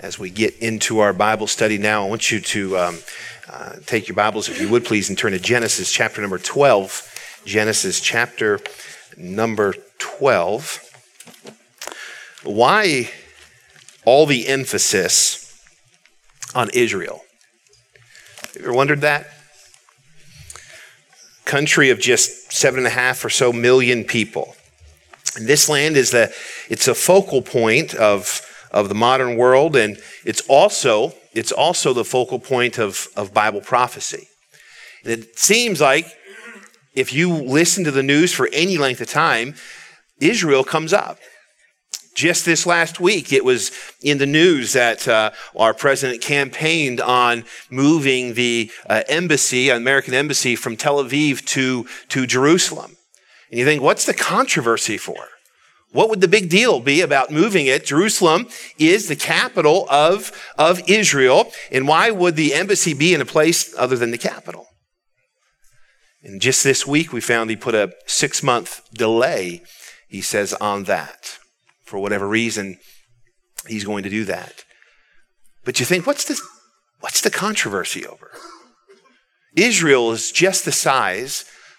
as we get into our Bible study now, I want you to take your Bibles, if you would please, and turn to Genesis chapter number 12. Genesis chapter number 12. Why all the emphasis on Israel? Have you ever wondered that? Country of just 7.5 or so million people. And this land is it's a focal point of the modern world, and it's also the focal point of Bible prophecy. And it seems like if you listen to the news for any length of time, Israel comes up. Just this last week, it was in the news that our president campaigned on moving the American embassy from Tel Aviv to Jerusalem. And you think, what's the controversy for? What would the big deal be about moving it? Jerusalem is the capital of Israel. And why would the embassy be in a place other than the capital? And just this week, we found he put a 6-month delay, he says, on that. For whatever reason, he's going to do that. But you think, what's the controversy over? Israel is just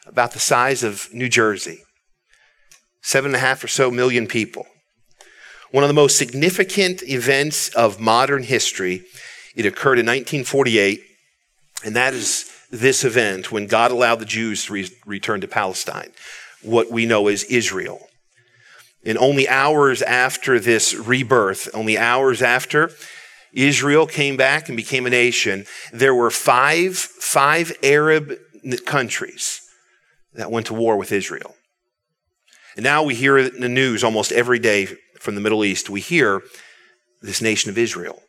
about the size of New Jersey. 7.5 or so million people. One of the most significant events of modern history, it occurred in 1948, and that is this event when God allowed the Jews to return to Palestine, what we know as Israel. And only hours after this rebirth, only hours after Israel came back and became a nation, there were five Arab countries that went to war with Israel. And now we hear in the news almost every day from the Middle East, we hear this nation of Israel.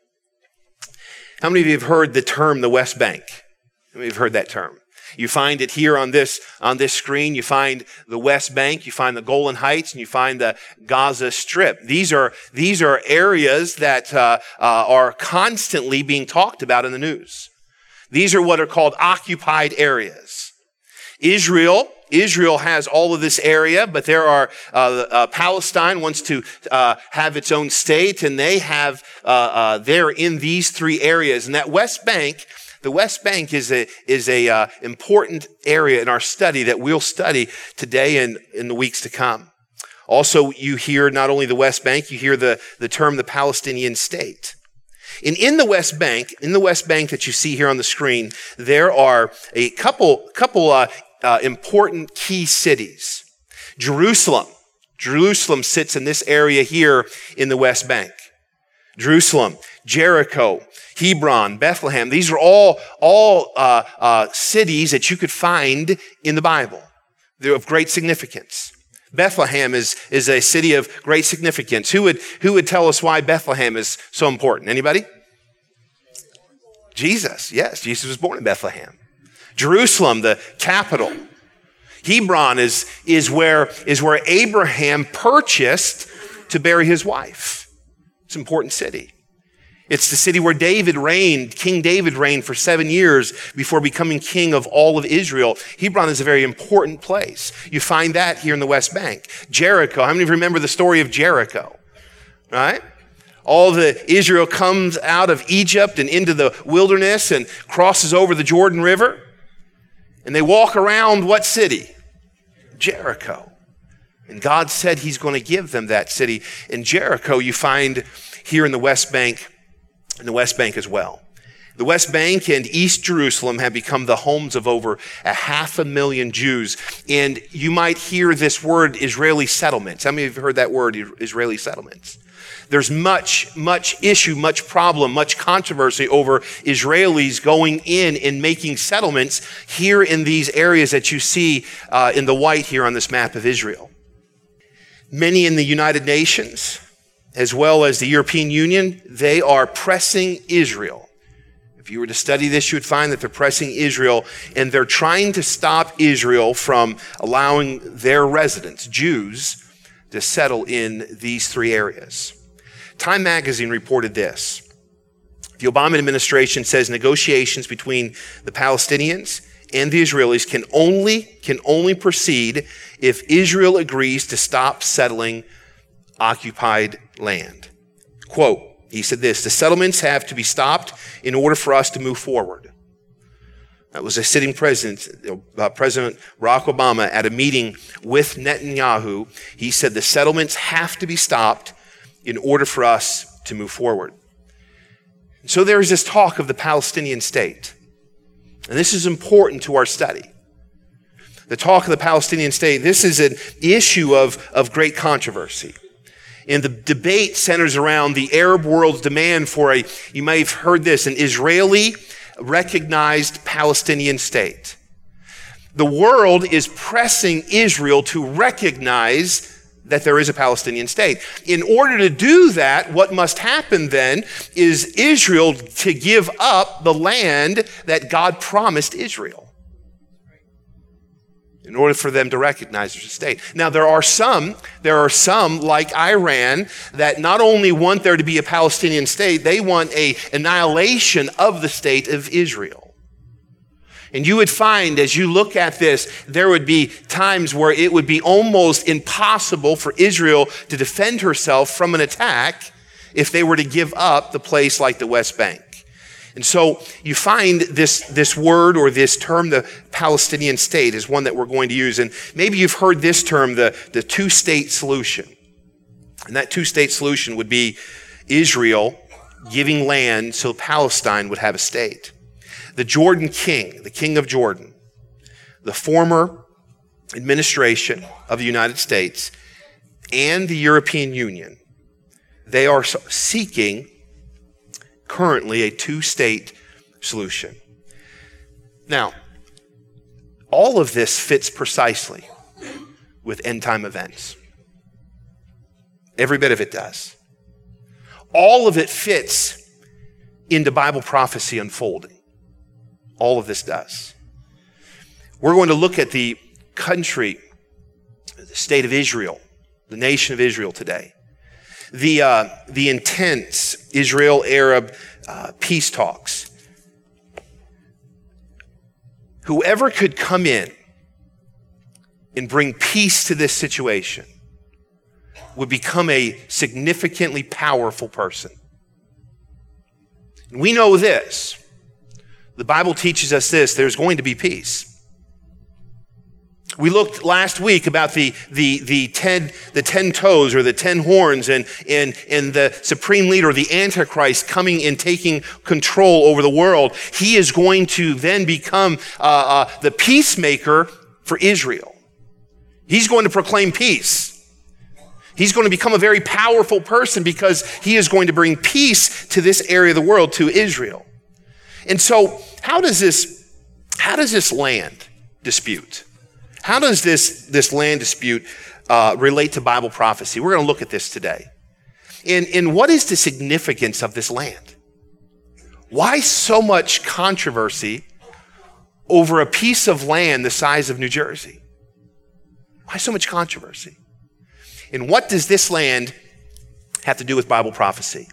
How many of you have heard the term the West Bank? How many of you have heard that term? You find it here on this screen. You find the West Bank, you find the Golan Heights, and you find the Gaza Strip. These are areas that are constantly being talked about in the news. These are what are called occupied areas. Israel has all of this area, but there are Palestine wants to have its own state, and they have they're in these three areas. And that West Bank, the West Bank, is a important area in our study that we'll study today and in the weeks to come. Also, you hear not only the West Bank, you hear the term the Palestinian state. And in the West Bank that you see here on the screen, there are a couple important key cities. Jerusalem sits in this area here in the West Bank. Jerusalem, Jericho, Hebron, Bethlehem. These are all cities that you could find in the Bible. They're of great significance. Bethlehem is a city of great significance. Who would tell us why Bethlehem is so important? Anybody? Jesus. Yes, Jesus was born in Bethlehem. Jerusalem, the capital. Hebron is where Abraham purchased to bury his wife. It's an important city. It's the city where David reigned, King David reigned for 7 years before becoming king of all of Israel. Hebron is a very important place. You find that here in the West Bank. Jericho. How many of you remember the story of Jericho? Right? All the Israel comes out of Egypt and into the wilderness and crosses over the Jordan River. And they walk around what city? Jericho. And God said he's going to give them that city. In Jericho, you find here in the West Bank as well. The West Bank and East Jerusalem have become the homes of over 500,000 Jews. And you might hear this word, Israeli settlements. How many of you have heard that word, Israeli settlements? There's much issue, much problem, much controversy over Israelis going in and making settlements here in these areas that you see in the white here on this map of Israel. Many in the United Nations, as well as the European Union, they are pressing Israel. If you were to study this, you would find that they're pressing Israel, and they're trying to stop Israel from allowing their residents, Jews, to settle in these three areas. Time magazine reported this. The Obama administration says negotiations between the Palestinians and the Israelis can only proceed if Israel agrees to stop settling occupied land. Quote, He said this, the settlements have to be stopped in order for us to move forward. That was a sitting president, President Barack Obama, at a meeting with Netanyahu. He said the settlements have to be stopped in order for us to move forward. And so there is this talk of the Palestinian state. And this is important to our study. The talk of the Palestinian state, this is an issue of great controversy. And the debate centers around the Arab world's demand for a, you may have heard this, an Israeli recognized Palestinian state. The world is pressing Israel to recognize that there is a Palestinian state. In order to do that, what must happen then is Israel to give up the land that God promised Israel in order for them to recognize there's a state. Now, there are some like Iran that not only want there to be a Palestinian state, they want an annihilation of the state of Israel. And you would find, as you look at this, there would be times where it would be almost impossible for Israel to defend herself from an attack if they were to give up the place like the West Bank. And so you find this word or this term, the Palestinian state, is one that we're going to use. And maybe you've heard this term, the two-state solution. And that two-state solution would be Israel giving land so Palestine would have a state. The Jordan king, the king of Jordan, the former administration of the United States and the European Union, they are seeking currently a two-state solution. Now, all of this fits precisely with end-time events. Every bit of it does. All of it fits into Bible prophecy unfolding. All of this does. We're going to look at the country, the state of Israel, the nation of Israel today. The intense Israel-Arab peace talks. Whoever could come in and bring peace to this situation would become a significantly powerful person. And we know this. The Bible teaches us this. There's going to be peace. We looked last week about the ten toes or the 10 horns and the supreme leader, the Antichrist, coming and taking control over the world. He is going to then become the peacemaker for Israel. He's going to proclaim peace. He's going to become a very powerful person because he is going to bring peace to this area of the world, to Israel. And so how does this land dispute? How does this land dispute relate to Bible prophecy? We're going to look at this today. And what is the significance of this land? Why so much controversy over a piece of land the size of New Jersey? Why so much controversy? And what does this land have to do with Bible prophecy?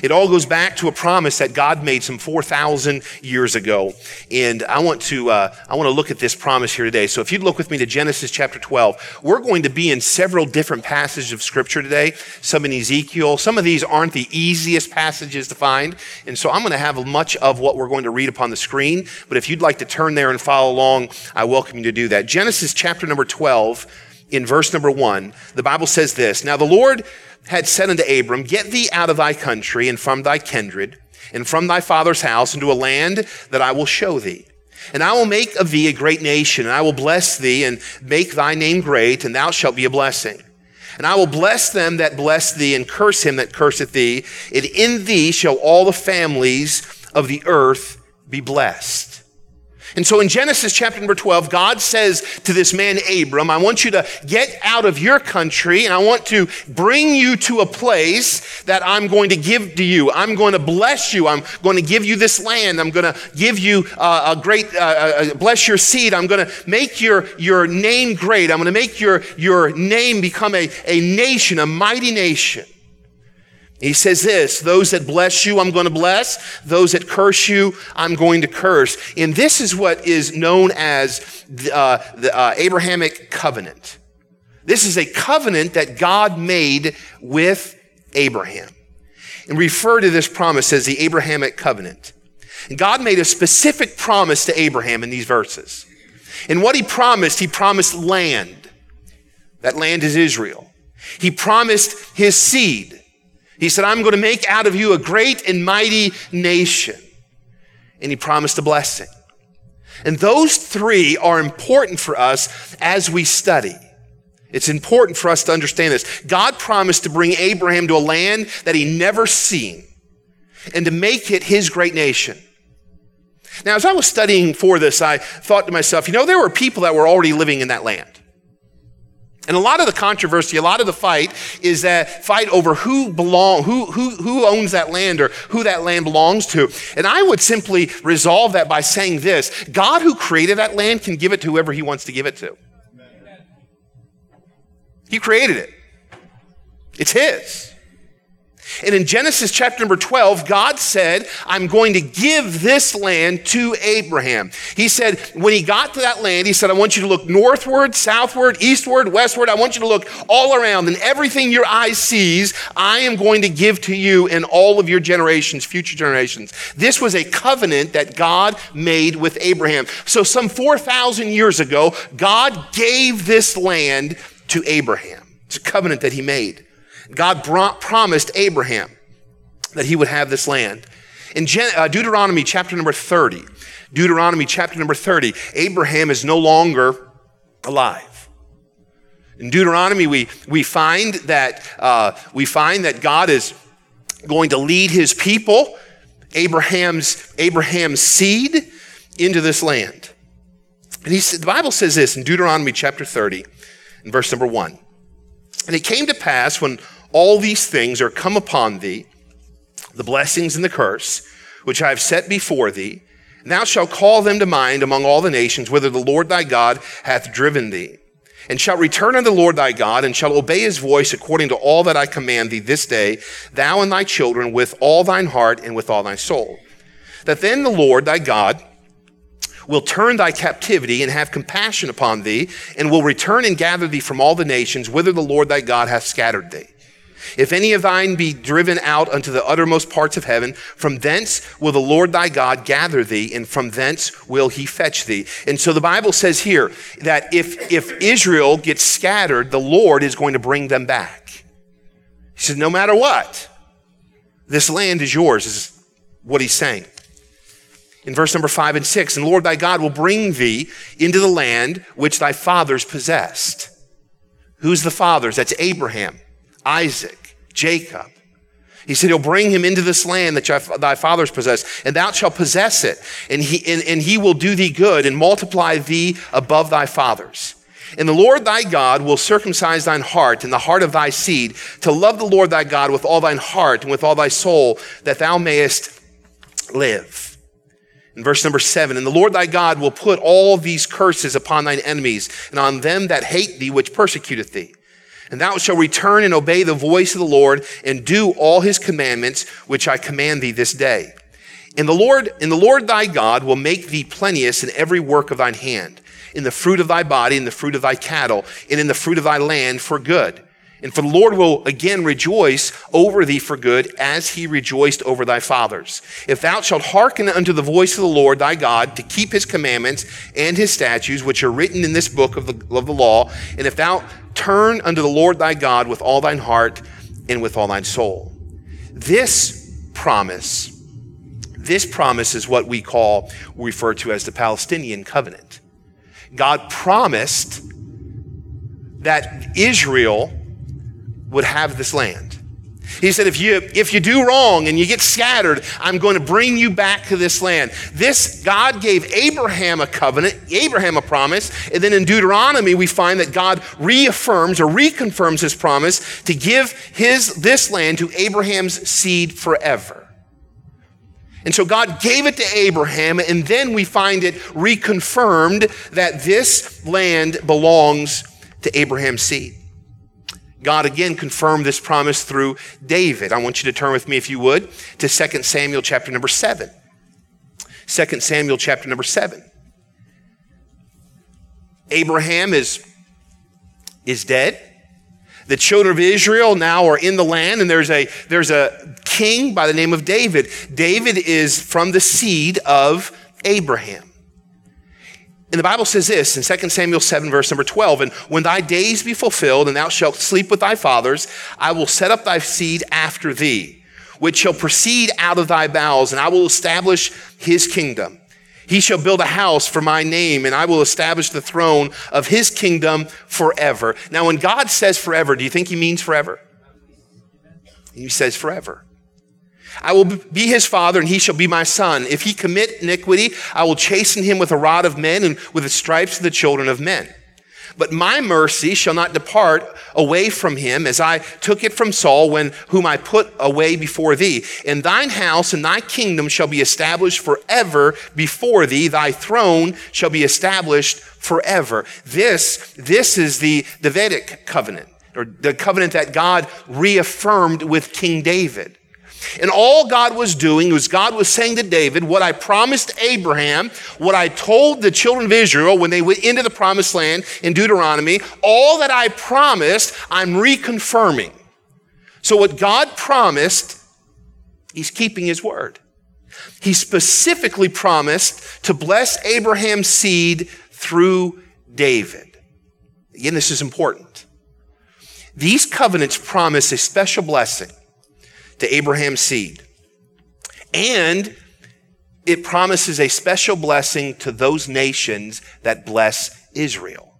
It all goes back to a promise that God made some 4,000 years ago. And I want to look at this promise here today. So if you'd look with me to Genesis chapter 12, we're going to be in several different passages of scripture today, some in Ezekiel. Some of these aren't the easiest passages to find. And so I'm going to have much of what we're going to read upon the screen. But if you'd like to turn there and follow along, I welcome you to do that. Genesis chapter number 12, in verse number 1, the Bible says this, Now the Lord had said unto Abram, Get thee out of thy country, and from thy kindred, and from thy father's house, into a land that I will show thee. And I will make of thee a great nation, and I will bless thee, and make thy name great, and thou shalt be a blessing. And I will bless them that bless thee, and curse him that curseth thee, and in thee shall all the families of the earth be blessed. And so in Genesis chapter number 12, God says to this man, Abram, I want you to get out of your country and I want to bring you to a place that I'm going to give to you. I'm going to bless you. I'm going to give you this land. I'm going to give you bless your seed. I'm going to make your name great. I'm going to make your name become a nation, a mighty nation. He says this, those that bless you, I'm going to bless. Those that curse you, I'm going to curse. And this is what is known as the Abrahamic covenant. This is a covenant that God made with Abraham. and refer to this promise as the Abrahamic covenant. And God made a specific promise to Abraham in these verses. And what he promised land. That land is Israel. He promised his seed. He said, I'm going to make out of you a great and mighty nation. And he promised a blessing. And those three are important for us as we study. It's important for us to understand this. God promised to bring Abraham to a land that he never seen and to make it his great nation. Now, as I was studying for this, I thought to myself, there were people that were already living in that land. And a lot of the controversy, a lot of the fight is that fight over who owns that land or who that land belongs to. And I would simply resolve that by saying this: God who created that land can give it to whoever he wants to give it to. He created it. It's his. And in Genesis chapter number 12, God said, I'm going to give this land to Abraham. He said, when he got to that land, he said, I want you to look northward, southward, eastward, westward. I want you to look all around, and everything your eye sees, I am going to give to you and all of your generations, future generations. This was a covenant that God made with Abraham. So some 4,000 years ago, God gave this land to Abraham. It's a covenant that he made. God promised Abraham that he would have this land. In Deuteronomy chapter number 30, Abraham is no longer alive. In Deuteronomy, we find that God is going to lead his people, Abraham's seed, into this land. And the Bible says this in Deuteronomy chapter 30, in verse number 1. And it came to pass when all these things are come upon thee, the blessings and the curse, which I have set before thee, and thou shalt call them to mind among all the nations, whither the Lord thy God hath driven thee, and shalt return unto the Lord thy God, and shalt obey his voice according to all that I command thee this day, thou and thy children, with all thine heart and with all thy soul. That then the Lord thy God will turn thy captivity and have compassion upon thee, and will return and gather thee from all the nations, whither the Lord thy God hath scattered thee. If any of thine be driven out unto the uttermost parts of heaven, from thence will the Lord thy God gather thee, and from thence will he fetch thee. And so the Bible says here that if Israel gets scattered, the Lord is going to bring them back. He says, no matter what, this land is yours, is what he's saying. In verse number 5 and 6, and Lord thy God will bring thee into the land which thy fathers possessed. Who's the fathers? That's Abraham, Isaac, Jacob. He said, he'll bring him into this land that thy fathers possessed, and thou shalt possess it, and he will do thee good and multiply thee above thy fathers. And the Lord thy God will circumcise thine heart and the heart of thy seed, to love the Lord thy God with all thine heart and with all thy soul, that thou mayest live. In verse number 7, and the Lord thy God will put all these curses upon thine enemies, and on them that hate thee, which persecuteth thee. And thou shalt return and obey the voice of the Lord, and do all his commandments, which I command thee this day. And the Lord thy God will make thee plenteous in every work of thine hand, in the fruit of thy body, in the fruit of thy cattle, and in the fruit of thy land for good. And for the Lord will again rejoice over thee for good, as he rejoiced over thy fathers. If thou shalt hearken unto the voice of the Lord thy God, to keep his commandments and his statutes, which are written in this book of the law, and if thou turn unto the Lord thy God with all thine heart and with all thine soul. This promise is what we refer to as the Palestinian covenant. God promised that Israel would have this land. He said, if you do wrong and you get scattered, I'm going to bring you back to this land. God gave Abraham a covenant, Abraham a promise, and then in Deuteronomy we find that God reaffirms or reconfirms his promise to give this land to Abraham's seed forever. And so God gave it to Abraham, and then we find it reconfirmed that this land belongs to Abraham's seed. God again confirmed this promise through David. I want you to turn with me, if you would, to 2 Samuel chapter number 7. 2 Samuel chapter number 7. Abraham is dead. The children of Israel now are in the land, and there's a king by the name of David. David is from the seed of Abraham. And the Bible says this in 2 Samuel 7, verse number 12, "And when thy days be fulfilled, and thou shalt sleep with thy fathers, I will set up thy seed after thee, which shall proceed out of thy bowels, and I will establish his kingdom. He shall build a house for my name, and I will establish the throne of his kingdom forever." Now, when God says forever, do you think he means forever? He says forever. "I will be his father, and he shall be my son. If he commit iniquity, I will chasten him with a rod of men and with the stripes of the children of men. But my mercy shall not depart away from him, as I took it from Saul, whom I put away before thee. And thine house and thy kingdom shall be established forever before thee. Thy throne shall be established forever." This is the Davidic covenant, or the covenant that God reaffirmed with King David. And all God was doing was God was saying to David, what I promised Abraham, what I told the children of Israel when they went into the promised land in Deuteronomy, all that I promised, I'm reconfirming. So what God promised, he's keeping his word. He specifically promised to bless Abraham's seed through David. Again, this is important. These covenants promise a special blessing to Abraham's seed, and it promises a special blessing to those nations that bless Israel.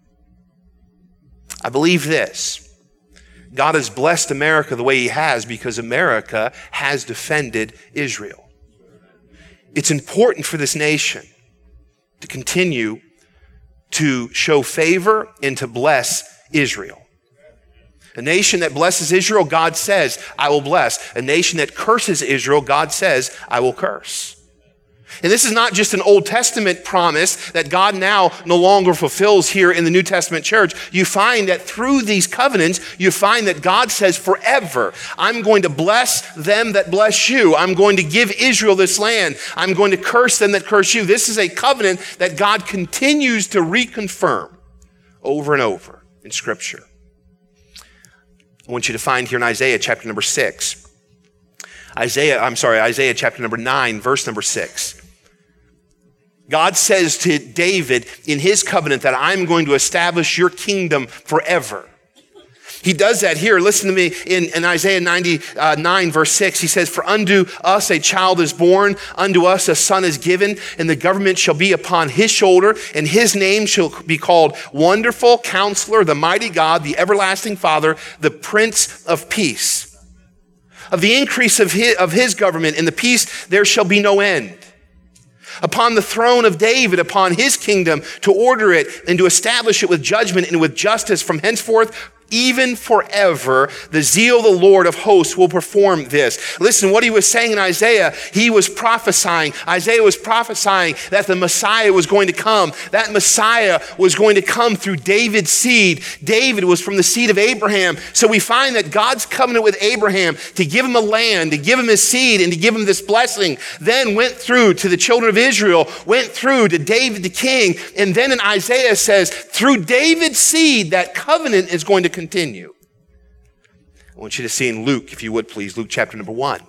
I believe this. God has blessed America the way he has because America has defended Israel. It's important for this nation to continue to show favor and to bless Israel. A nation that blesses Israel, God says, I will bless. A nation that curses Israel, God says, I will curse. And this is not just an Old Testament promise that God now no longer fulfills here in the New Testament church. You find that through these covenants, you find that God says forever, I'm going to bless them that bless you. I'm going to give Israel this land. I'm going to curse them that curse you. This is a covenant that God continues to reconfirm over and over in Scripture. I want you to find here in Isaiah chapter number 6. Isaiah chapter number 9, verse number 6. God says to David in his covenant that I'm going to establish your kingdom forever. He does that here. Listen to me in Isaiah 9, verse 6. He says, "For unto us a child is born, unto us a son is given, and the government shall be upon his shoulder, and his name shall be called Wonderful Counselor, the Mighty God, the Everlasting Father, the Prince of Peace. Of the increase of his government and the peace there shall be no end. Upon the throne of David, upon his kingdom, to order it and to establish it with judgment and with justice from henceforth, even forever, the zeal of the Lord of hosts will perform this." Listen, what he was saying in Isaiah, Isaiah was prophesying that the Messiah was going to come. That Messiah was going to come through David's seed. David was from the seed of Abraham. So we find that God's covenant with Abraham to give him a land, to give him his seed, and to give him this blessing, then went through to the children of Israel, went through to David the king, and then in Isaiah says, through David's seed, that covenant is going to continue. I want you to see in Luke, if you would please, Luke chapter number 1.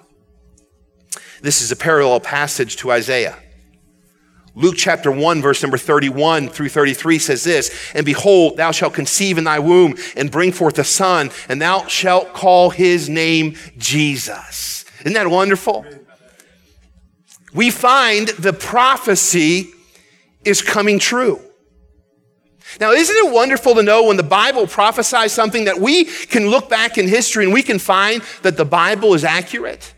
This is a parallel passage to Isaiah. Luke chapter 1, verse number 31 through 33 says this, "And behold, thou shalt conceive in thy womb and bring forth a son, and thou shalt call his name Jesus." Isn't that wonderful? We find the prophecy is coming true. Now, isn't it wonderful to know when the Bible prophesies something that we can look back in history and we can find that the Bible is accurate?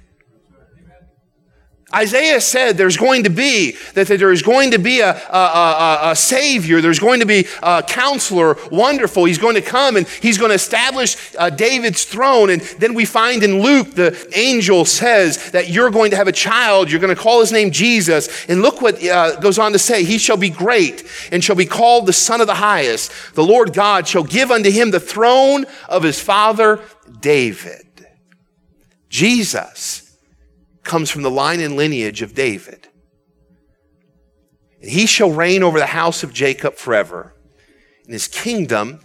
Isaiah said there is going to be a savior. There's going to be a counselor, wonderful. He's going to come and he's going to establish David's throne. And then we find in Luke, the angel says that you're going to have a child. You're going to call his name Jesus. And look what goes on to say. "He shall be great and shall be called the Son of the Highest. The Lord God shall give unto him the throne of his father David." Jesus comes from the line and lineage of David. "And he shall reign over the house of Jacob forever. In his kingdom,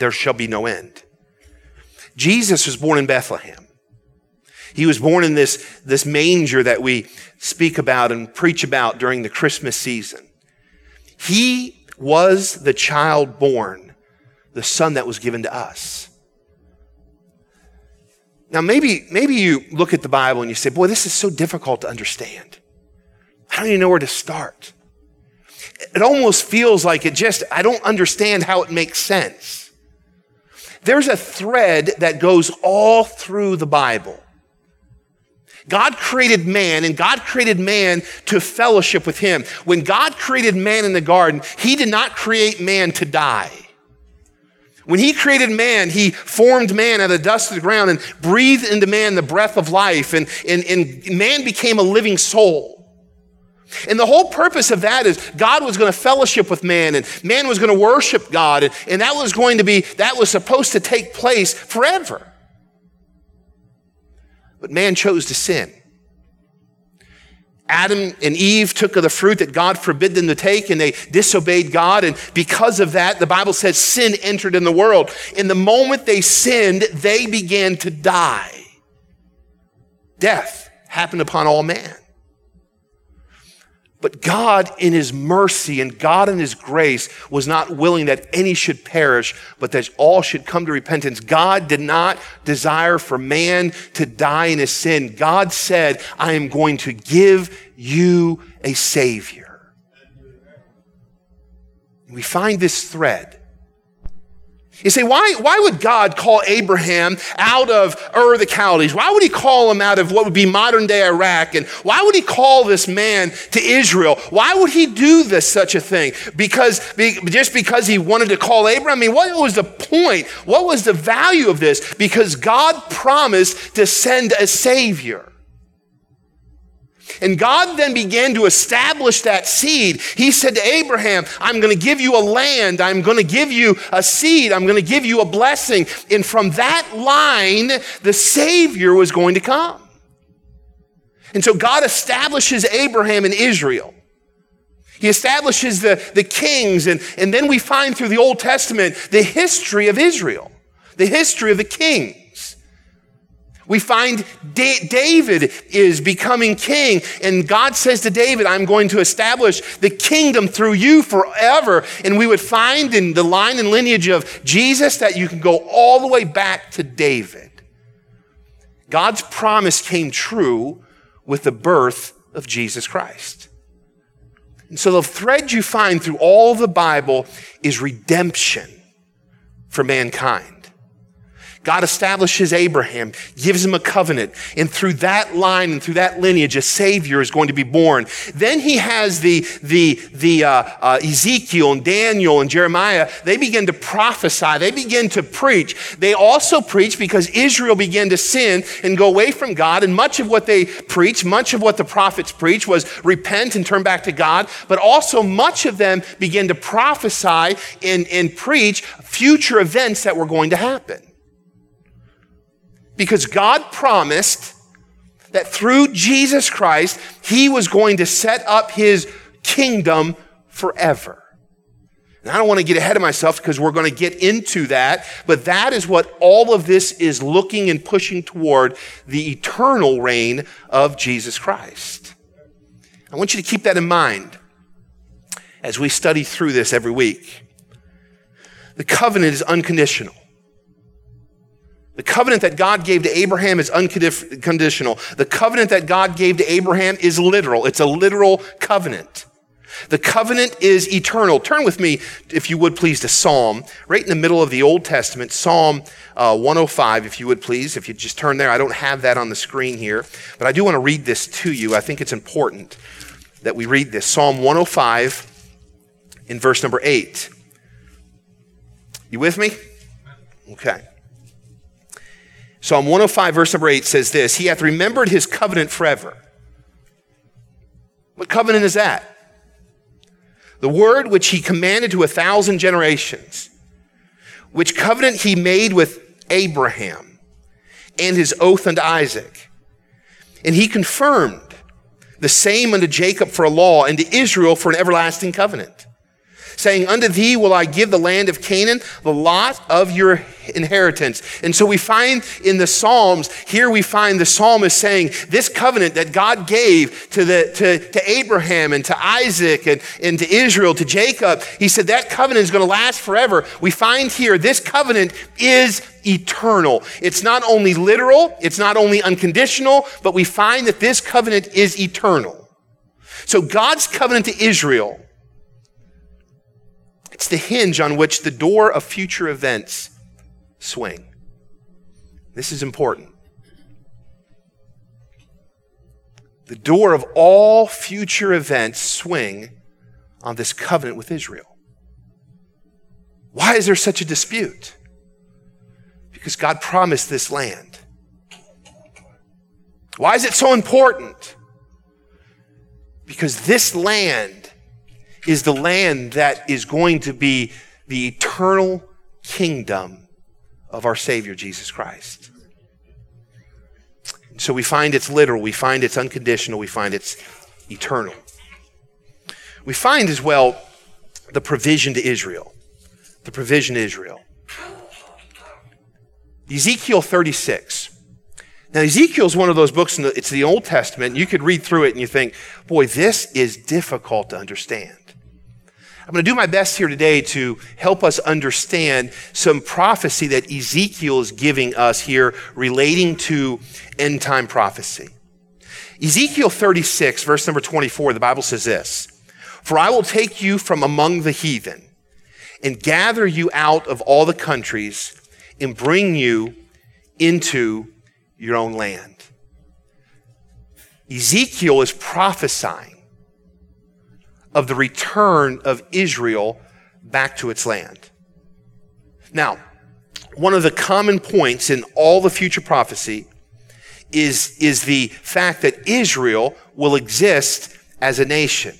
there shall be no end." Jesus was born in Bethlehem. He was born in this manger that we speak about and preach about during the Christmas season. He was the child born, the son that was given to us. Now, maybe you look at the Bible and you say, boy, this is so difficult to understand. I don't even know where to start. It almost feels like I don't understand how it makes sense. There's a thread that goes all through the Bible. God created man, and God created man to fellowship with him. When God created man in the garden, he did not create man to die. When he created man, he formed man out of the dust of the ground and breathed into man the breath of life, and man became a living soul. And the whole purpose of that is God was going to fellowship with man, and man was going to worship God, and that was supposed to take place forever. But man chose to sin. Adam and Eve took of the fruit that God forbid them to take, and they disobeyed God. And because of that, the Bible says sin entered in the world. And the moment they sinned, they began to die. Death happened upon all man. But God in his mercy and God in his grace was not willing that any should perish, but that all should come to repentance. God did not desire for man to die in his sin. God said, I am going to give you a savior. We find this thread. You say, why would God call Abraham out of Ur of the Chaldees? Why would he call him out of what would be modern day Iraq? And why would he call this man to Israel? Why would he do such a thing? Because he wanted to call Abraham? I mean, what was the point? What was the value of this? Because God promised to send a savior. And God then began to establish that seed. He said to Abraham, I'm going to give you a land. I'm going to give you a seed. I'm going to give you a blessing. And from that line, the Savior was going to come. And so God establishes Abraham in Israel. He establishes the kings. And then we find through the Old Testament, the history of Israel, the history of the king. We find David is becoming king, and God says to David, I'm going to establish the kingdom through you forever. And we would find in the line and lineage of Jesus that you can go all the way back to David. God's promise came true with the birth of Jesus Christ. And so the thread you find through all the Bible is redemption for mankind. God establishes Abraham, gives him a covenant, and through that line and through that lineage, a savior is going to be born. Then he has the Ezekiel and Daniel and Jeremiah. They begin to prophesy. They begin to preach. They also preach because Israel began to sin and go away from God, and much of what they preached, much of what the prophets preached was repent and turn back to God, but also much of them began to prophesy and preach future events that were going to happen. Because God promised that through Jesus Christ, he was going to set up his kingdom forever. And I don't want to get ahead of myself because we're going to get into that, but that is what all of this is looking and pushing toward, the eternal reign of Jesus Christ. I want you to keep that in mind as we study through this every week. The covenant is unconditional. The covenant that God gave to Abraham is unconditional. The covenant that God gave to Abraham is literal. It's a literal covenant. The covenant is eternal. Turn with me, if you would please, to Psalm, right in the middle of the Old Testament, Psalm 105, if you would please. If you just turn there, I don't have that on the screen here, but I do want to read this to you. I think it's important that we read this. Psalm 105 in verse number 8. You with me? Okay. Psalm 105, verse number 8 says this, he hath remembered his covenant forever. What covenant is that? The word which he commanded to 1,000 generations, which covenant he made with Abraham and his oath unto Isaac. And he confirmed the same unto Jacob for a law and to Israel for an everlasting covenant, saying, unto thee will I give the land of Canaan, the lot of your inheritance. And so we find in the Psalms, here we find the psalmist saying, this covenant that God gave to Abraham and to Isaac and to Israel, to Jacob, he said that covenant is going to last forever. We find here this covenant is eternal. It's not only literal, it's not only unconditional, but we find that this covenant is eternal. So God's covenant to Israel, it's the hinge on which the door of future events swing. This is important. The door of all future events swing on this covenant with Israel. Why is there such a dispute? Because God promised this land. Why is it so important? Because this land is the land that is going to be the eternal kingdom of our Savior, Jesus Christ. So we find it's literal, we find it's unconditional, we find it's eternal. We find as well the provision to Israel. The provision to Israel. Ezekiel 36. Now Ezekiel is one of those books, it's the Old Testament, and you could read through it and you think, boy, this is difficult to understand. I'm going to do my best here today to help us understand some prophecy that Ezekiel is giving us here relating to end time prophecy. Ezekiel 36, verse number 24, the Bible says this, "For I will take you from among the heathen and gather you out of all the countries and bring you into your own land." Ezekiel is prophesying of the return of Israel back to its land. Now, one of the common points in all the future prophecy is the fact that Israel will exist as a nation.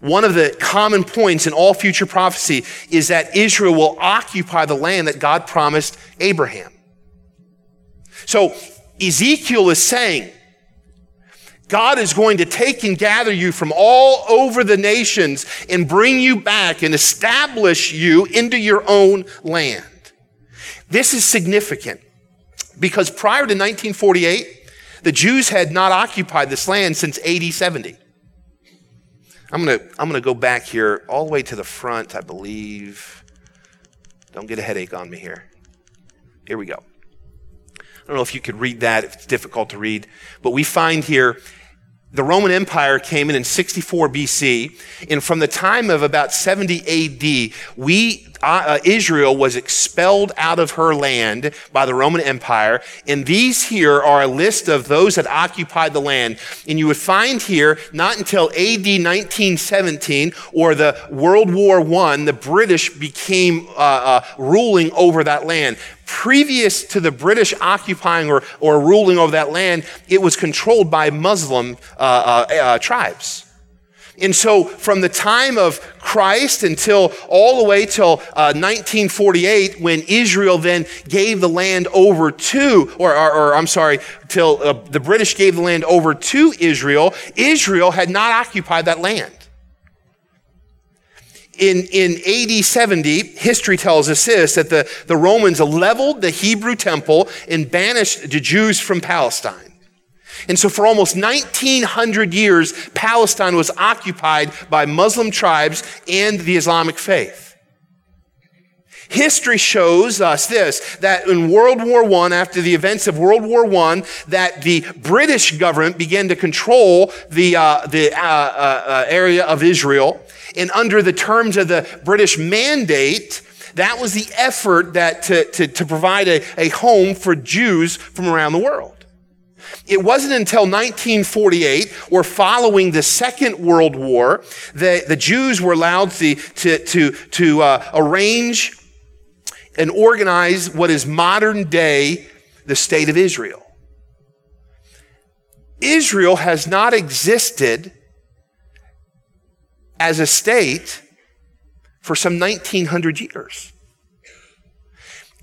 One of the common points in all future prophecy is that Israel will occupy the land that God promised Abraham. So Ezekiel is saying, God is going to take and gather you from all over the nations and bring you back and establish you into your own land. This is significant because prior to 1948, the Jews had not occupied this land since AD 70. I'm going to go back here all the way to the front, I believe. Don't get a headache on me here. Here we go. I don't know if you could read that, if it's difficult to read, but we find here the Roman Empire came in 64 BC, and from the time of about 70 AD, Israel was expelled out of her land by the Roman Empire, and these here are a list of those that occupied the land. And you would find here, not until AD 1917 or the World War I, the British became ruling over that land. Previous to the British occupying or ruling over that land, it was controlled by Muslim tribes. And so from the time of Christ until all the way till 1948, when Israel then gave the land over to, the British gave the land over to Israel, Israel had not occupied that land. In AD 70, history tells us this, that the Romans leveled the Hebrew temple and banished the Jews from Palestine. And so for almost 1,900 years, Palestine was occupied by Muslim tribes and the Islamic faith. History shows us this, that in World War I, after the events of World War I, that the British government began to control the area of Israel. And under the terms of the British mandate, that was the effort that to provide a home for Jews from around the world. It wasn't until 1948 or following the Second World War that the Jews were allowed to arrange and organize what is modern day the state of Israel. Israel has not existed as a state for some 1,900 years.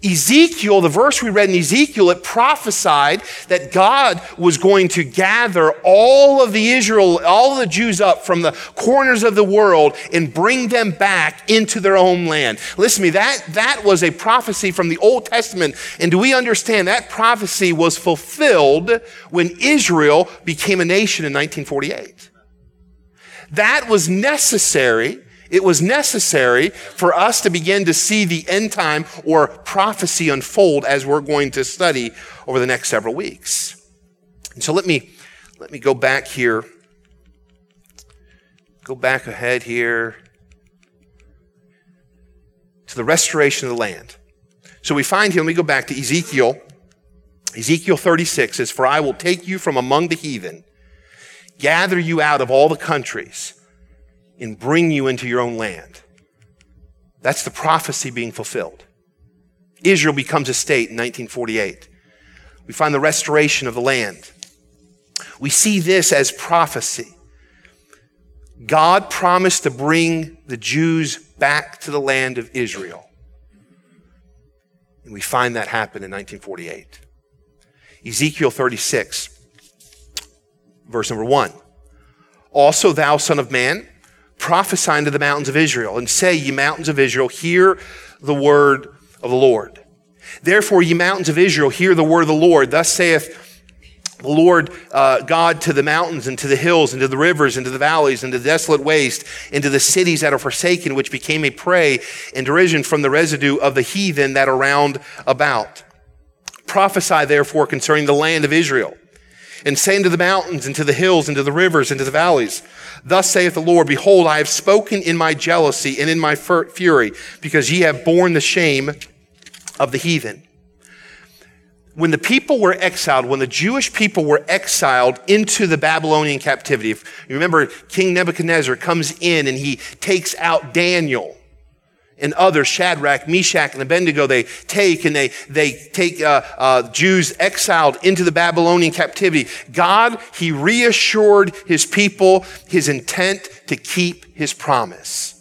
Ezekiel, the verse we read in Ezekiel, it prophesied that God was going to gather all the Jews up from the corners of the world and bring them back into their homeland. Listen to me, that was a prophecy from the Old Testament. And do we understand that prophecy was fulfilled when Israel became a nation in 1948? That was necessary. It was necessary for us to begin to see the end time or prophecy unfold as we're going to study over the next several weeks. And so let me go back here. Go back ahead here to the restoration of the land. So we find here, let me go back to Ezekiel. Ezekiel 36 says, "For I will take you from among the heathen, gather you out of all the countries, and bring you into your own land." That's the prophecy being fulfilled. Israel becomes a state in 1948. We find the restoration of the land. We see this as prophecy. God promised to bring the Jews back to the land of Israel. And we find that happen in 1948. Ezekiel 36, verse number 1. "Also thou, son of man, prophesy unto the mountains of Israel, and say, ye mountains of Israel, hear the word of the Lord. Therefore, ye mountains of Israel, hear the word of the Lord. Thus saith the Lord God to the mountains and to the hills and to the rivers and to the valleys and to the desolate waste and to the cities that are forsaken, which became a prey and derision from the residue of the heathen that are round about. Prophesy therefore concerning the land of Israel, and say unto the mountains, and to the hills, and to the rivers, and to the valleys, Thus saith the Lord, Behold, I have spoken in my jealousy and in my fury, because ye have borne the shame of the heathen." When the people were exiled, when the Jewish people were exiled into the Babylonian captivity, if you remember, King Nebuchadnezzar comes in and he takes out Daniel and others, Shadrach, Meshach, and Abednego, they take Jews exiled into the Babylonian captivity. God, he reassured his people, his intent to keep his promise.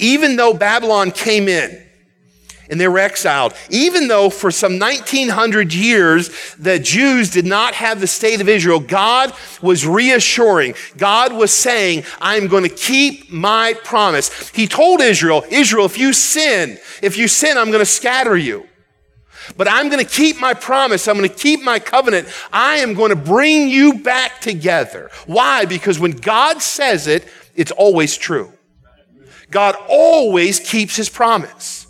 Even though Babylon came in and they were exiled, even though for some 1900 years the Jews did not have the state of Israel, God was reassuring. God was saying, I'm going to keep my promise. He told Israel, if you sin, I'm going to scatter you. But I'm going to keep my promise. I'm going to keep my covenant. I am going to bring you back together. Why? Because when God says it, it's always true. God always keeps his promise.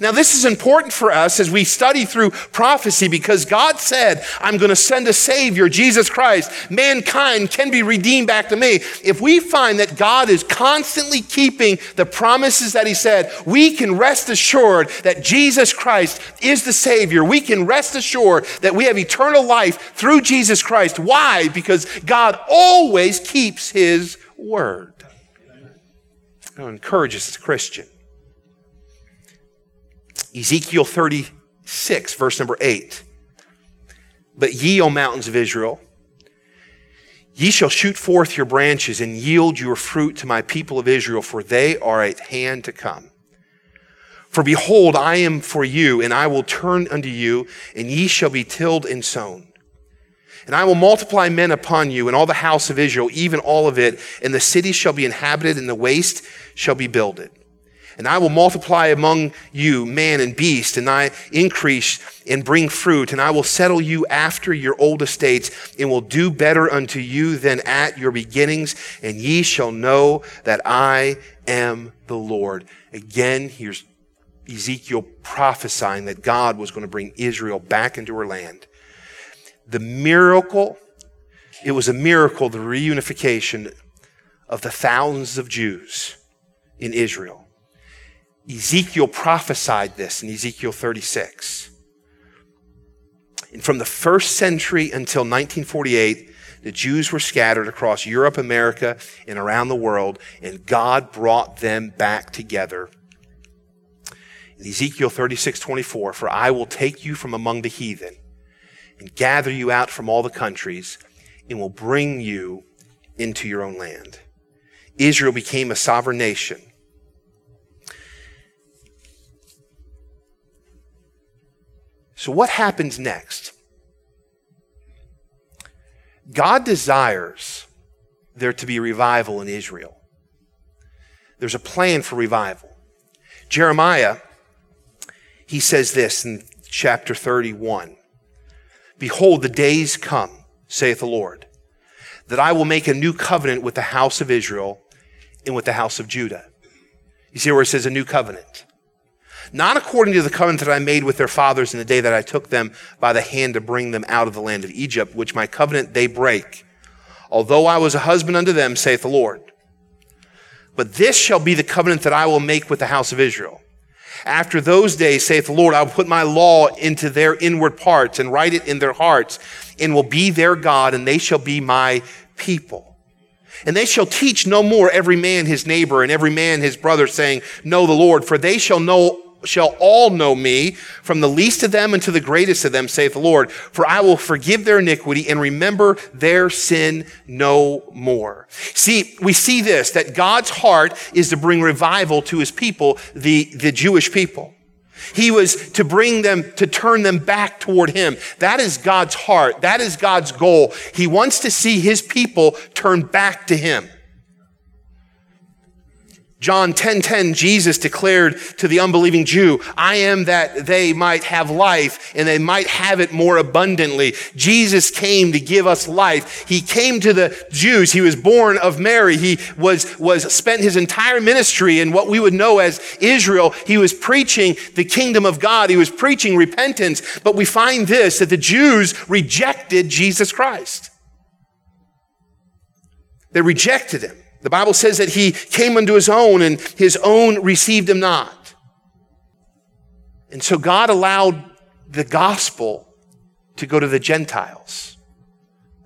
Now, this is important for us as we study through prophecy, because God said, I'm going to send a Savior, Jesus Christ. Mankind can be redeemed back to me. If we find that God is constantly keeping the promises that he said, we can rest assured that Jesus Christ is the Savior. We can rest assured that we have eternal life through Jesus Christ. Why? Because God always keeps his word. I encourage us as Christians. Ezekiel 36, verse number 8. "But ye, O mountains of Israel, ye shall shoot forth your branches and yield your fruit to my people of Israel, for they are at hand to come. For behold, I am for you, and I will turn unto you, and ye shall be tilled and sown. And I will multiply men upon you, and all the house of Israel, even all of it, and the city shall be inhabited, and the waste shall be builded. And I will multiply among you man and beast, and I increase and bring fruit, and I will settle you after your old estates, and will do better unto you than at your beginnings, and ye shall know that I am the Lord." Again, here's Ezekiel prophesying that God was going to bring Israel back into her land. It was a miracle, the reunification of the thousands of Jews in Israel. Ezekiel prophesied this in Ezekiel 36. And from the first century until 1948, the Jews were scattered across Europe, America, and around the world, and God brought them back together. In Ezekiel 36:24, "For I will take you from among the heathen and gather you out from all the countries and will bring you into your own land." Israel became a sovereign nation. So what happens next? God desires there to be revival in Israel. There's a plan for revival. Jeremiah, he says this in chapter 31. Behold, the days come, saith the Lord, that I will make a new covenant with the house of Israel and with the house of Judah. You see where it says a new covenant. Not according to the covenant that I made with their fathers in the day that I took them by the hand to bring them out of the land of Egypt, which my covenant they break. Although I was a husband unto them, saith the Lord. But this shall be the covenant that I will make with the house of Israel. After those days, saith the Lord, I will put my law into their inward parts and write it in their hearts, and will be their God, and they shall be my people. And they shall teach no more every man his neighbor and every man his brother, saying, Know the Lord, for they shall all know me, from the least of them unto the greatest of them, saith the Lord. For I will forgive their iniquity and remember their sin no more. See, we see this, that God's heart is to bring revival to his people, the Jewish people. He was to bring them, to turn them back toward him. That is God's heart. That is God's goal. He wants to see his people turn back to him. John 10:10, Jesus declared to the unbelieving Jew, I am that they might have life and they might have it more abundantly. Jesus came to give us life. He came to the Jews. He was born of Mary. He was spent his entire ministry in what we would know as Israel. He was preaching the kingdom of God. He was preaching repentance. But we find this, that the Jews rejected Jesus Christ. They rejected him. The Bible says that he came unto his own, and his own received him not. And so God allowed the gospel to go to the Gentiles.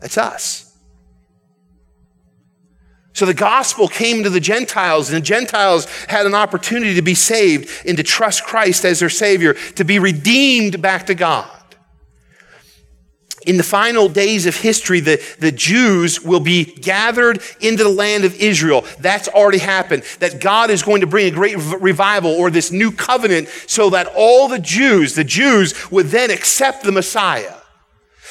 That's us. So the gospel came to the Gentiles, and the Gentiles had an opportunity to be saved and to trust Christ as their Savior, to be redeemed back to God. In the final days of history, the Jews will be gathered into the land of Israel. That's already happened. That God is going to bring a great revival, or this new covenant, so that all the Jews would then accept the Messiah.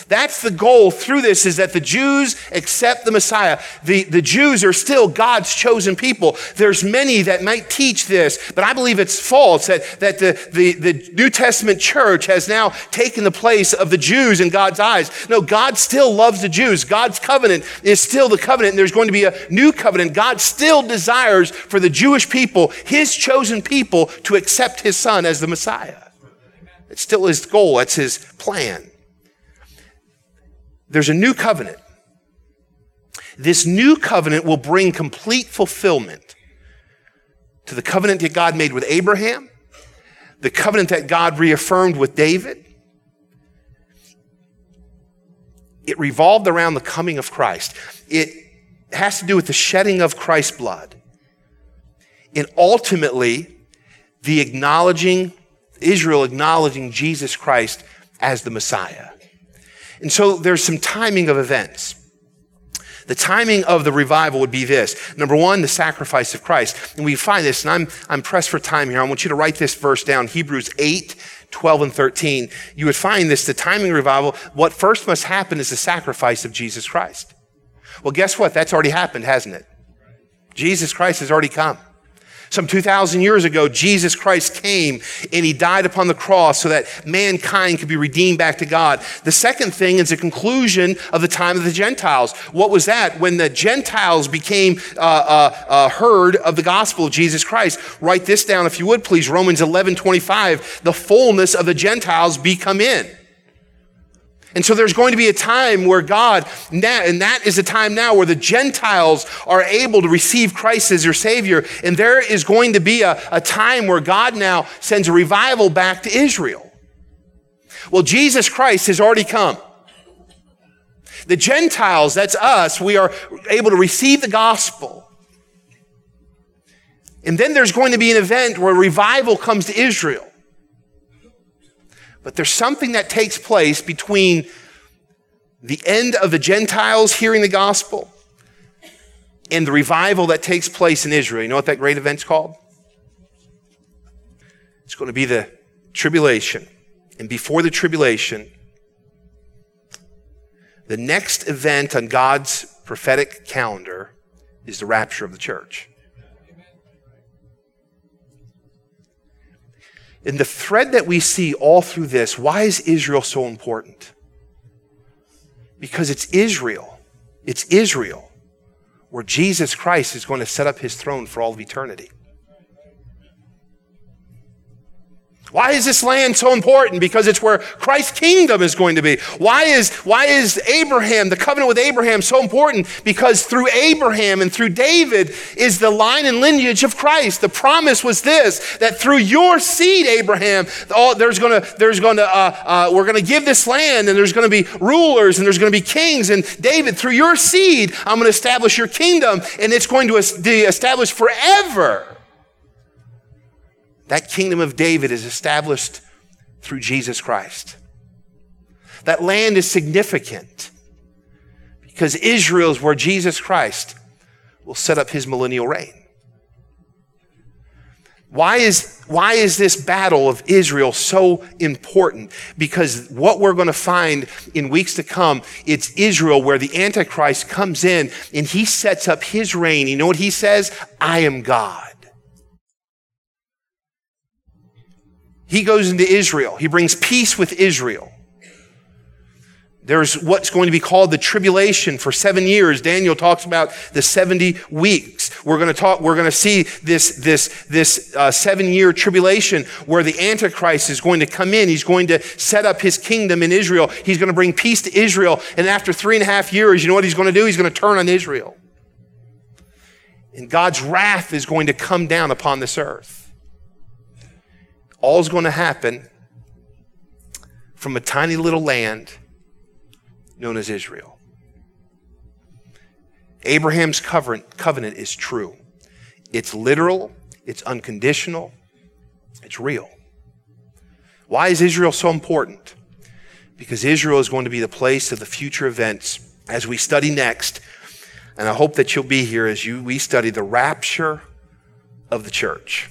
That's the goal through this, is that the Jews accept the Messiah. The Jews are still God's chosen people. There's many that might teach this, but I believe it's false that the New Testament church has now taken the place of the Jews in God's eyes. No, God still loves the Jews. God's covenant is still the covenant, and there's going to be a new covenant. God still desires for the Jewish people, his chosen people, to accept his son as the Messiah. It's still his goal. That's his plan. There's a new covenant. This new covenant will bring complete fulfillment to the covenant that God made with Abraham, the covenant that God reaffirmed with David. It revolved around the coming of Christ. It has to do with the shedding of Christ's blood, and ultimately the Israel acknowledging Jesus Christ as the Messiah. And so there's some timing of events. The timing of the revival would be this. Number one, the sacrifice of Christ. And we find this, and I'm pressed for time here. I want you to write this verse down, Hebrews 8, 12, and 13. You would find this, the timing of revival. What first must happen is the sacrifice of Jesus Christ. Well, guess what? That's already happened, hasn't it? Jesus Christ has already come. Some 2,000 years ago, Jesus Christ came and he died upon the cross so that mankind could be redeemed back to God. The second thing is the conclusion of the time of the Gentiles. What was that? When the Gentiles became heard of the gospel of Jesus Christ. Write this down if you would, please. Romans 11:25, the fullness of the Gentiles be come in. And so there's going to be a time where God, and that is a time now where the Gentiles are able to receive Christ as their Savior. And there is going to be a time where God now sends a revival back to Israel. Well, Jesus Christ has already come. The Gentiles, that's us, we are able to receive the gospel. And then there's going to be an event where revival comes to Israel. But there's something that takes place between the end of the Gentiles hearing the gospel and the revival that takes place in Israel. You know what that great event's called? It's going to be the tribulation, and before the tribulation, the next event on God's prophetic calendar is the rapture of the church. And the thread that we see all through this, why is Israel so important? Because it's Israel. It's Israel where Jesus Christ is going to set up his throne for all of eternity. Why is this land so important? Because it's where Christ's kingdom is going to be. Why is Abraham, the covenant with Abraham, so important? Because through Abraham and through David is the line and lineage of Christ. The promise was this, that through your seed, Abraham, we're going to give this land, and there's going to be rulers, and there's going to be kings. And David, through your seed, I'm going to establish your kingdom, and it's going to be established forever. That kingdom of David is established through Jesus Christ. That land is significant because Israel is where Jesus Christ will set up his millennial reign. Why is this battle of Israel so important? Because what we're going to find in weeks to come, it's Israel where the Antichrist comes in and he sets up his reign. You know what he says? I am God. He goes into Israel. He brings peace with Israel. There's what's going to be called the tribulation for 7 years. Daniel talks about the 70 weeks. We're going to see this 7-year tribulation where the Antichrist is going to come in. He's going to set up his kingdom in Israel. He's going to bring peace to Israel. And after 3.5 years, you know what he's going to do? He's going to turn on Israel. And God's wrath is going to come down upon this earth. All's going to happen from a tiny little land known as Israel. Abraham's covenant is true. It's literal, it's unconditional, it's real. Why is Israel so important? Because Israel is going to be the place of the future events as we study next. And I hope that you'll be here as we study the rapture of the church.